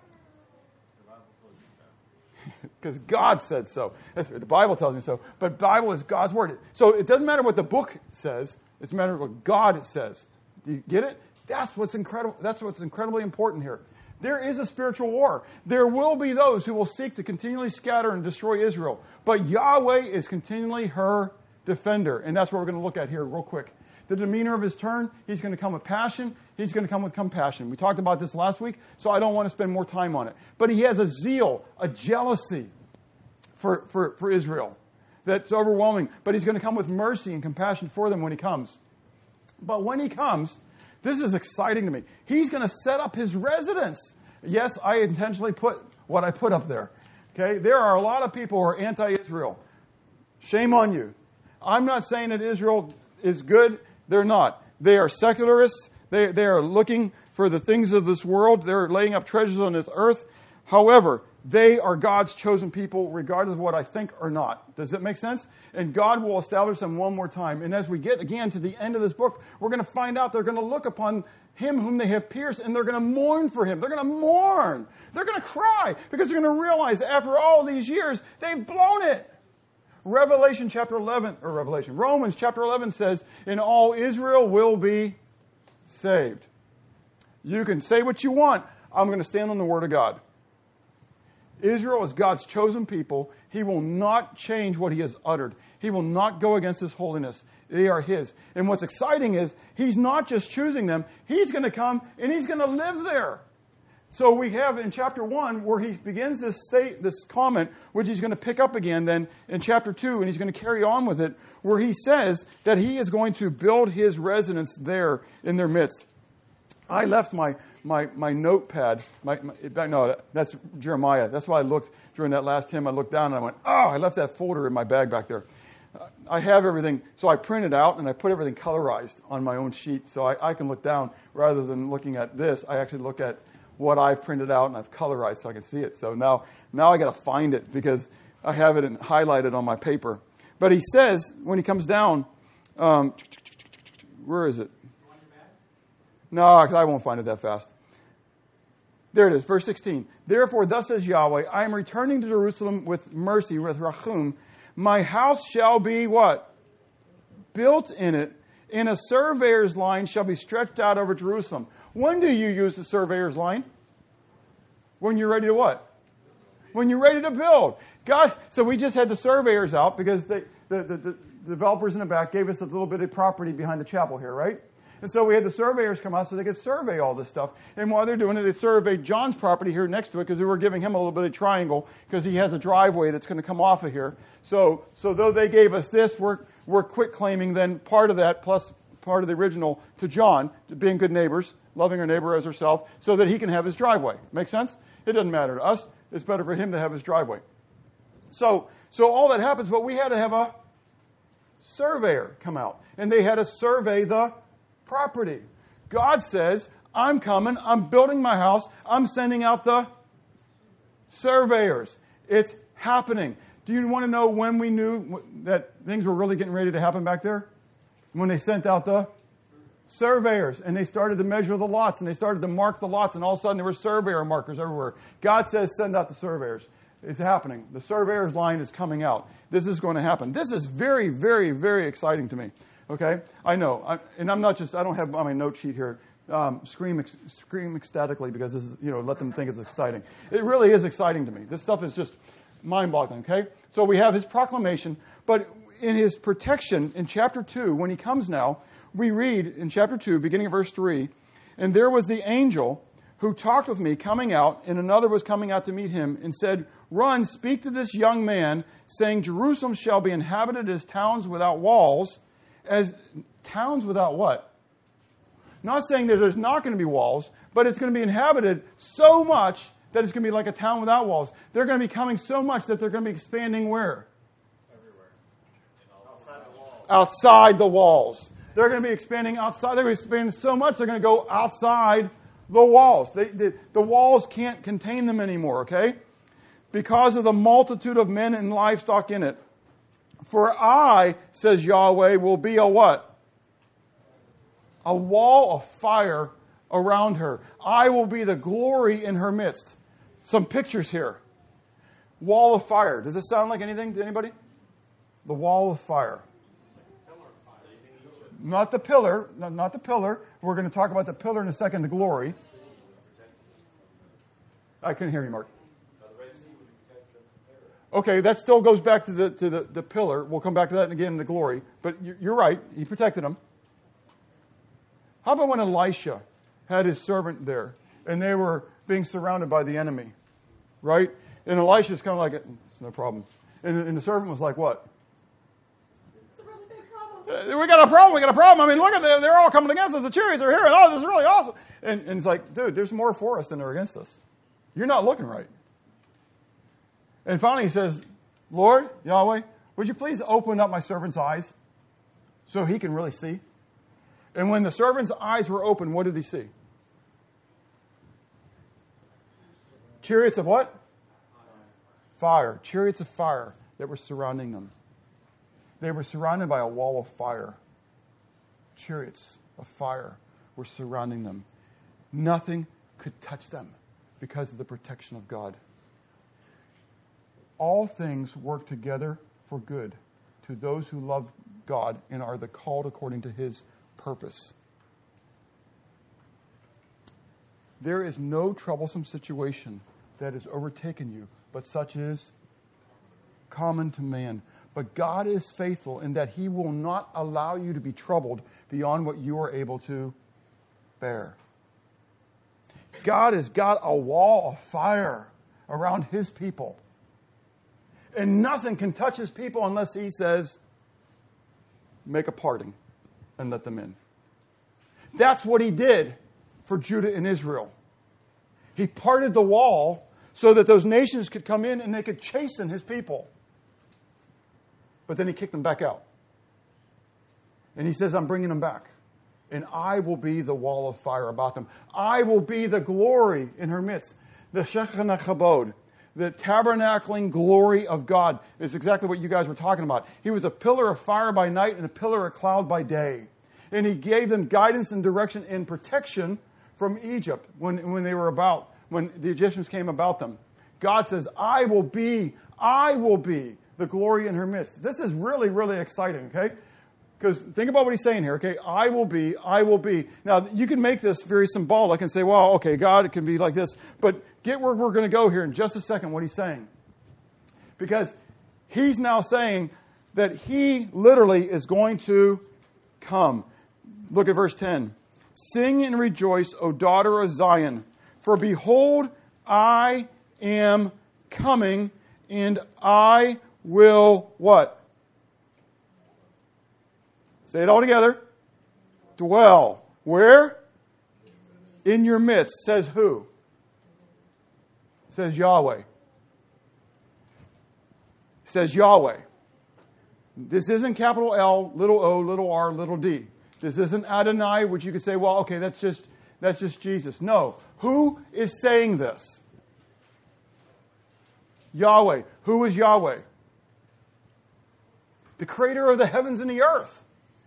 Because God said so. That's right, the Bible tells me so. But Bible is God's word. So it doesn't matter what the book says. It's a matter of what God says. Do you get it? That's what's incredible. That's what's incredibly important here. There is a spiritual war. There will be those who will seek to continually scatter and destroy Israel. But Yahweh is continually her defender. And that's what we're going to look at here real quick. The demeanor of his turn, he's going to come with passion. He's going to come with compassion. We talked about this last week, so I don't want to spend more time on it. But he has a zeal, a jealousy for Israel that's overwhelming. But he's going to come with mercy and compassion for them when he comes. But when he comes... this is exciting to me. He's going to set up his residence. Yes, I intentionally put what I put up there. Okay, there are a lot of people who are anti-Israel. Shame on you. I'm not saying that Israel is good. They're not. They are secularists. They are looking for the things of this world. They're laying up treasures on this earth. However, they are God's chosen people, regardless of what I think or not. Does that make sense? And God will establish them one more time. And as we get, again, to the end of this book, we're going to find out they're going to look upon him whom they have pierced, and they're going to mourn for him. They're going to mourn. They're going to cry, because they're going to realize after all these years, they've blown it. Romans chapter 11 says, "And all Israel will be saved." You can say what you want. I'm going to stand on the Word of God. Israel is God's chosen people. He will not change what he has uttered. He will not go against his holiness. They are his. And what's exciting is he's not just choosing them. He's going to come and he's going to live there. So we have in chapter 1 where he begins this comment, which he's going to pick up again then in chapter 2, and he's going to carry on with it, where he says that he is going to build his residence there in their midst. I left my notepad. No, that's Jeremiah. That's why I looked during that last hymn. I looked down and I went, oh, I left that folder in my bag back there. I have everything. So I printed out and I put everything colorized on my own sheet. So I can look down rather than looking at this. I actually look at what I've printed out and I've colorized so I can see it. So now I got to find it because I have it highlighted on my paper. But he says when he comes down, where is it? No, because I won't find it that fast. There it is, verse 16. Therefore, thus says Yahweh, I am returning to Jerusalem with mercy, with rachum. My house shall be what? Built in it, and a surveyor's line shall be stretched out over Jerusalem. When do you use the surveyor's line? When you're ready to what? When you're ready to build. God, so we just had the surveyors out because the developers in the back gave us a little bit of property behind the chapel here, right? And so we had the surveyors come out so they could survey all this stuff. And while they're doing it, they surveyed John's property here next to it because we were giving him a little bit of triangle because he has a driveway that's going to come off of here. So though they gave us this, we're quit claiming then part of that plus part of the original to John, to being good neighbors, loving our neighbor as herself, so that he can have his driveway. Make sense? It doesn't matter to us. It's better for him to have his driveway. So all that happens, but we had to have a surveyor come out. And they had to survey the property. God says, I'm coming, I'm building my house, I'm sending out the surveyors. It's happening. Do you want to know when we knew that things were really getting ready to happen back there? When they sent out the surveyors and they started to measure the lots and they started to mark the lots, and all of a sudden there were surveyor markers everywhere. God says, send out the surveyors. It's happening. The surveyor's line is coming out. This is going to happen. This is very, very, very exciting to me. Okay? I know. I don't have on my note sheet here, scream ecstatically because this is, let them think it's exciting. It really is exciting to me. This stuff is just mind-boggling, okay? So we have his proclamation, but in his protection in chapter 2, when he comes now, we read in chapter 2, beginning of verse 3, and there was the angel who talked with me coming out, and another was coming out to meet him, and said, Run, speak to this young man, saying, Jerusalem shall be inhabited as towns without walls. As towns without what? Not saying that there's not going to be walls, but it's going to be inhabited so much that it's going to be like a town without walls. They're going to be coming so much that they're going to be expanding where? Everywhere. Outside the walls. They're going to be expanding outside. They're going to be expanding so much they're going to go outside the walls. The walls can't contain them anymore, okay? Because of the multitude of men and livestock in it. For I, says Yahweh, will be a what? A wall of fire around her. I will be the glory in her midst. Some pictures here. Wall of fire. Does this sound like anything to anybody? The wall of fire. Not the pillar. We're going to talk about the pillar in a second, the glory. I couldn't hear you, Mark. Okay, that still goes back to the pillar. We'll come back to that again in the glory. But you're right. He protected him. How about when Elisha had his servant there, and they were being surrounded by the enemy, right? And Elisha's kind of like, it's no problem. And the servant was like, what? We got a problem. I mean, look at them. They're all coming against us. The chariots are here. And, this is really awesome. And it's like, dude, there's more for us than they're against us. You're not looking right. And finally he says, Lord, Yahweh, would you please open up my servant's eyes so he can really see? And when the servant's eyes were open, what did he see? Chariots of what? Fire. Chariots of fire that were surrounding them. They were surrounded by a wall of fire. Chariots of fire were surrounding them. Nothing could touch them because of the protection of God. All things work together for good to those who love God and are the called according to his purpose. There is no troublesome situation that has overtaken you, but such is common to man. But God is faithful in that he will not allow you to be troubled beyond what you are able to bear. God has got a wall of fire around his people. And nothing can touch his people unless he says, make a parting and let them in. That's what he did for Judah and Israel. He parted the wall so that those nations could come in and they could chasten his people. But then he kicked them back out. And he says, I'm bringing them back. And I will be the wall of fire about them. I will be the glory in her midst. The Shekinah Chabod, the tabernacling glory of God, is exactly what you guys were talking about. He was a pillar of fire by night and a pillar of cloud by day. And he gave them guidance and direction and protection from Egypt when the Egyptians came about them. God says, I will be. The glory in her midst. This is really, really exciting, okay? Because think about what he's saying here, okay? I will be. Now, you can make this very symbolic and say, well, okay, God, it can be like this. But get where we're going to go here in just a second, what he's saying. Because he's now saying that he literally is going to come. Look at verse 10. Sing and rejoice, O daughter of Zion, for behold, I am coming, and I will what? Say it all together. Dwell. Where? In your midst. Says who? Says Yahweh. Says Yahweh. This isn't capital L, little O, little R, little D. This isn't Adonai, which you could say, well, okay, that's just Jesus. No. Who is saying this? Yahweh. Who is Yahweh? The creator of the heavens and the earth.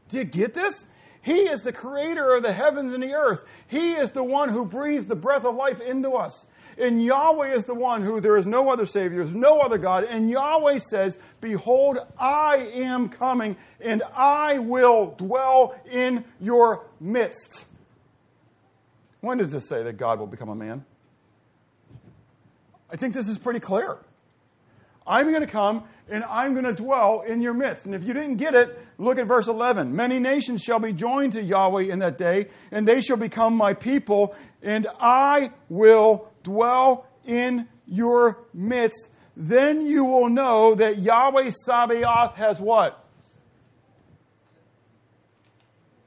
Do you get this? He is the creator of the heavens and the earth. He is the one who breathed the breath of life into us. And Yahweh is the one who there is no other Savior, there is no other God. And Yahweh says, behold, I am coming, and I will dwell in your midst. When does this say that God will become a man? I think this is pretty clear. I'm going to come, and I'm going to dwell in your midst. And if you didn't get it, look at verse 11. Many nations shall be joined to Yahweh in that day, and they shall become my people, and I will dwell in your midst. Then you will know that Yahweh Sabaoth has what?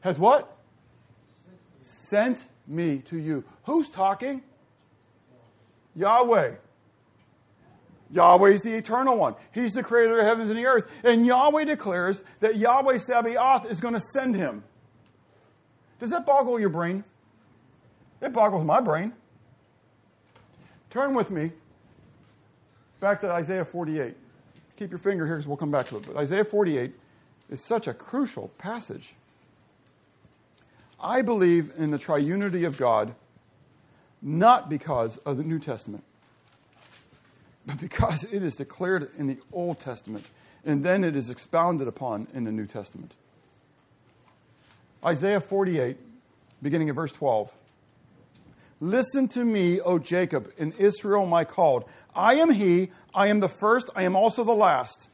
Has what? Sent me to you. Who's talking? Yahweh. Yahweh is the eternal one. He's the creator of heavens and the earth. And Yahweh declares that Yahweh Sabaoth is going to send him. Does that boggle your brain? It boggles my brain. Turn with me back to Isaiah 48. Keep your finger here because we'll come back to it. But Isaiah 48 is such a crucial passage. I believe in the triunity of God, not because of the New Testament, but because it is declared in the Old Testament, and then it is expounded upon in the New Testament. Isaiah 48, beginning at verse 12. Listen to me, O Jacob, and Israel my called. I am he, I am the first, I am also the last.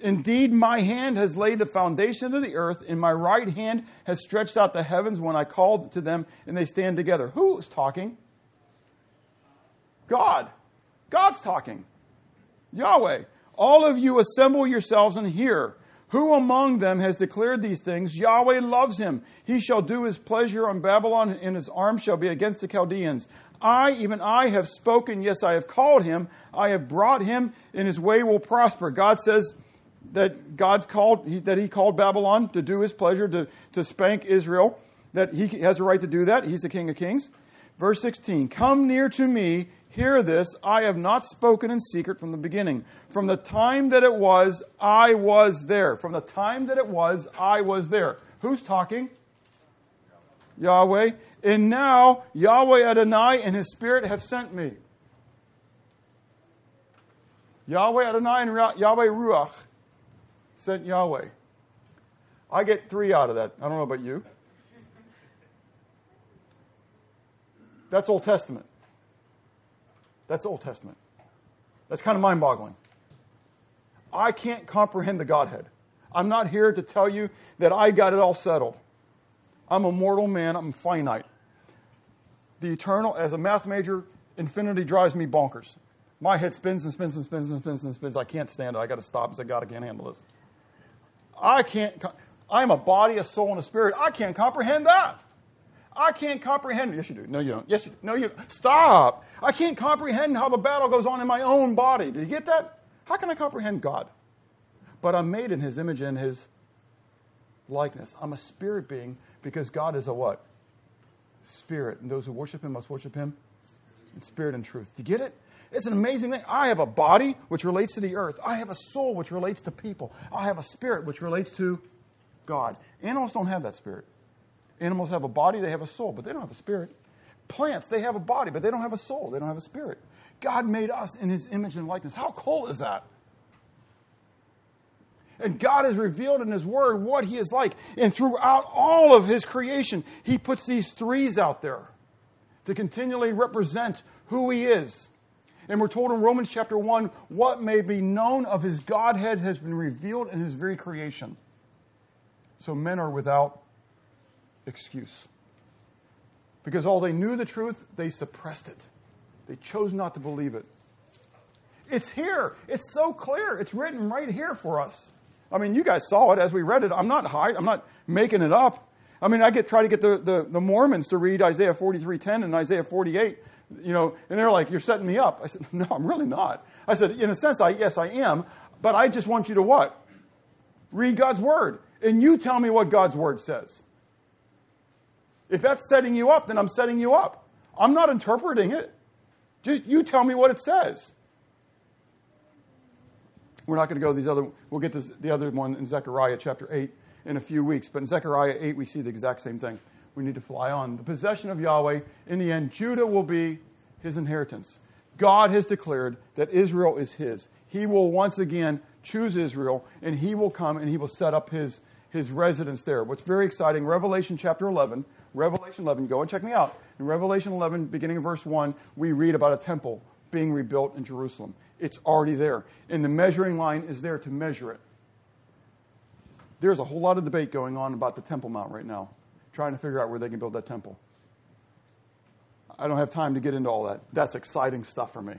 Indeed, my hand has laid the foundation of the earth, and my right hand has stretched out the heavens when I called to them, and they stand together. Who is talking? God. God's talking. Yahweh. All of you assemble yourselves and hear. Who among them has declared these things? Yahweh loves him. He shall do his pleasure on Babylon, and his arm shall be against the Chaldeans. I, even I, have spoken. Yes, I have called him. I have brought him, and his way will prosper. God says that he called Babylon to do his pleasure, to spank Israel, that he has a right to do that. He's the King of Kings. Verse 16, come near to me, hear this, I have not spoken in secret from the beginning. From the time that it was, I was there. From the time that it was, I was there. Who's talking? Yahweh. And now, Yahweh Adonai and his Spirit have sent me. Yahweh Adonai and Yahweh Ruach sent Yahweh. I get 3 out of that. I don't know about you. That's Old Testament. That's Old Testament. That's kind of mind-boggling. I can't comprehend the Godhead. I'm not here to tell you that I got it all settled. I'm a mortal man. I'm finite. The eternal, as a math major, infinity drives me bonkers. My head spins and spins and spins and spins and spins. I can't stand it. I got to stop and say, God, I can't handle this. I'm a body, a soul, and a spirit. I can't comprehend that. I can't comprehend. Yes, you do. No, you don't. Yes, you do. No, you don't. Stop. I can't comprehend how the battle goes on in my own body. Did you get that? How can I comprehend God? But I'm made in his image and his likeness. I'm a spirit being because God is a what? Spirit. And those who worship him must worship him in spirit and truth. Do you get it? It's an amazing thing. I have a body which relates to the earth. I have a soul which relates to people. I have a spirit which relates to God. Animals don't have that spirit. Animals have a body, they have a soul, but they don't have a spirit. Plants, they have a body, but they don't have a soul. They don't have a spirit. God made us in his image and likeness. How cool is that? And God has revealed in his word what he is like. And throughout all of his creation, he puts these threes out there to continually represent who he is. And we're told in Romans chapter 1, what may be known of his Godhead has been revealed in his very creation. So men are without excuse. Because all they knew the truth, they suppressed it. They chose not to believe it. It's here. It's so clear. It's written right here for us. I mean, you guys saw it as we read it. I'm not making it up. I mean, I try to get the Mormons to read Isaiah 43:10 and Isaiah 48, and they're like, you're setting me up. I said, no, I'm really not. I said, in a sense, yes, I am, but I just want you to what? Read God's word. And you tell me what God's word says. If that's setting you up, then I'm setting you up. I'm not interpreting it. Just you tell me what it says. We're not going to go to these other. We'll get to the other one in Zechariah chapter 8 in a few weeks. But in Zechariah 8, we see the exact same thing. We need to fly on. The possession of Yahweh. In the end, Judah will be his inheritance. God has declared that Israel is his. He will once again choose Israel, and he will come and he will set up his residence there. What's very exciting, Revelation chapter 11, Revelation 11, go and check me out. In Revelation 11, beginning of verse 1, we read about a temple being rebuilt in Jerusalem. It's already there. And the measuring line is there to measure it. There's a whole lot of debate going on about the Temple Mount right now, trying to figure out where they can build that temple. I don't have time to get into all that. That's exciting stuff for me.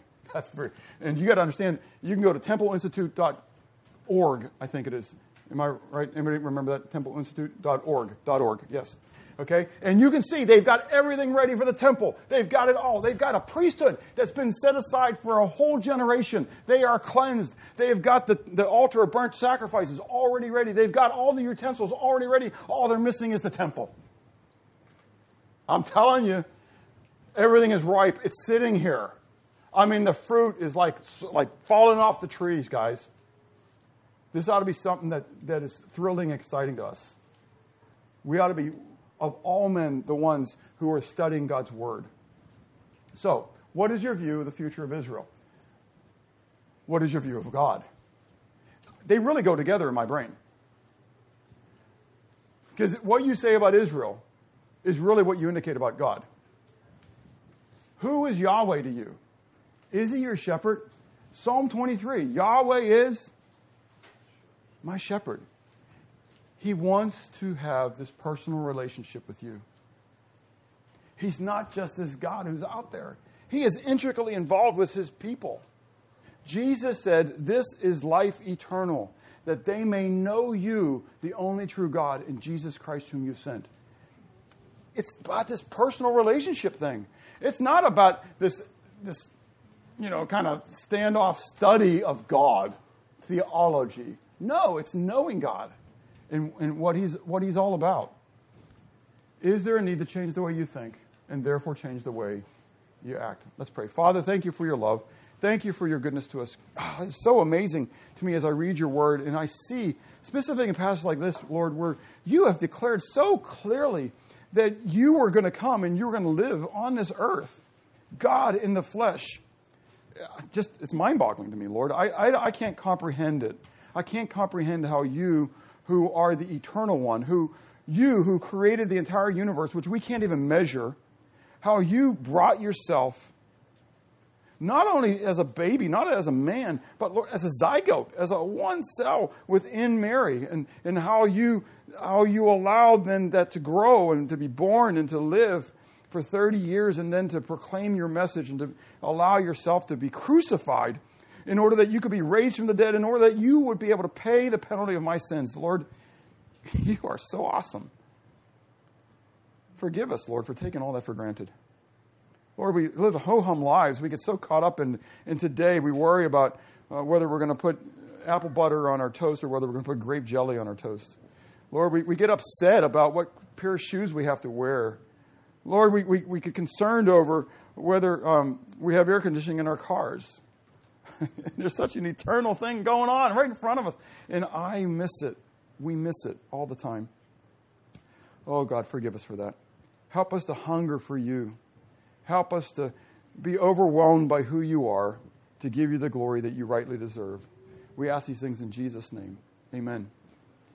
And you got to understand, you can go to templeinstitute.org, I think it is. Am I right? Anybody remember that? Templeinstitute.org. Yes. Okay? And you can see they've got everything ready for the temple. They've got it all. They've got a priesthood that's been set aside for a whole generation. They are cleansed. They've got the altar of burnt sacrifices already ready. They've got all the utensils already ready. All they're missing is the temple. I'm telling you, everything is ripe. It's sitting here. I mean, the fruit is like falling off the trees, guys. This ought to be something that is thrilling and exciting to us. We ought to be, of all men, the ones who are studying God's Word. So, what is your view of the future of Israel? What is your view of God? They really go together in my brain. Because what you say about Israel is really what you indicate about God. Who is Yahweh to you? Is he your shepherd? Psalm 23, Yahweh is my shepherd. He wants to have this personal relationship with you. He's not just this God who's out there. He is intricately involved with his people. Jesus said, "This is life eternal, that they may know you, the only true God, and Jesus Christ whom you sent." It's about this personal relationship thing. It's not about this kind of standoff study of God, theology. No, it's knowing God and what he's all about. Is there a need to change the way you think and therefore change the way you act? Let's pray. Father, thank you for your love. Thank you for your goodness to us. Oh, it's so amazing to me as I read your word and I see specific in passages like this, Lord, where you have declared so clearly that you were going to come and you were going to live on this earth, God in the flesh. Just, it's mind-boggling to me, Lord. I can't comprehend it. I can't comprehend how you, who are the eternal one, who created the entire universe, which we can't even measure, how you brought yourself, not only as a baby, not as a man, but Lord, as a zygote, as a one cell within Mary, and how you allowed then that to grow and to be born and to live for 30 years and then to proclaim your message and to allow yourself to be crucified in order that you could be raised from the dead, in order that you would be able to pay the penalty of my sins. Lord, you are so awesome. Forgive us, Lord, for taking all that for granted. Lord, we live ho-hum lives. We get so caught up in today. We worry about whether we're going to put apple butter on our toast or whether we're going to put grape jelly on our toast. Lord, we get upset about what pair of shoes we have to wear. Lord, we get concerned over whether we have air conditioning in our cars. There's such an eternal thing going on right in front of us. And I miss it. We miss it all the time. Oh, God, forgive us for that. Help us to hunger for you. Help us to be overwhelmed by who you are, to give you the glory that you rightly deserve. We ask these things in Jesus' name. Amen.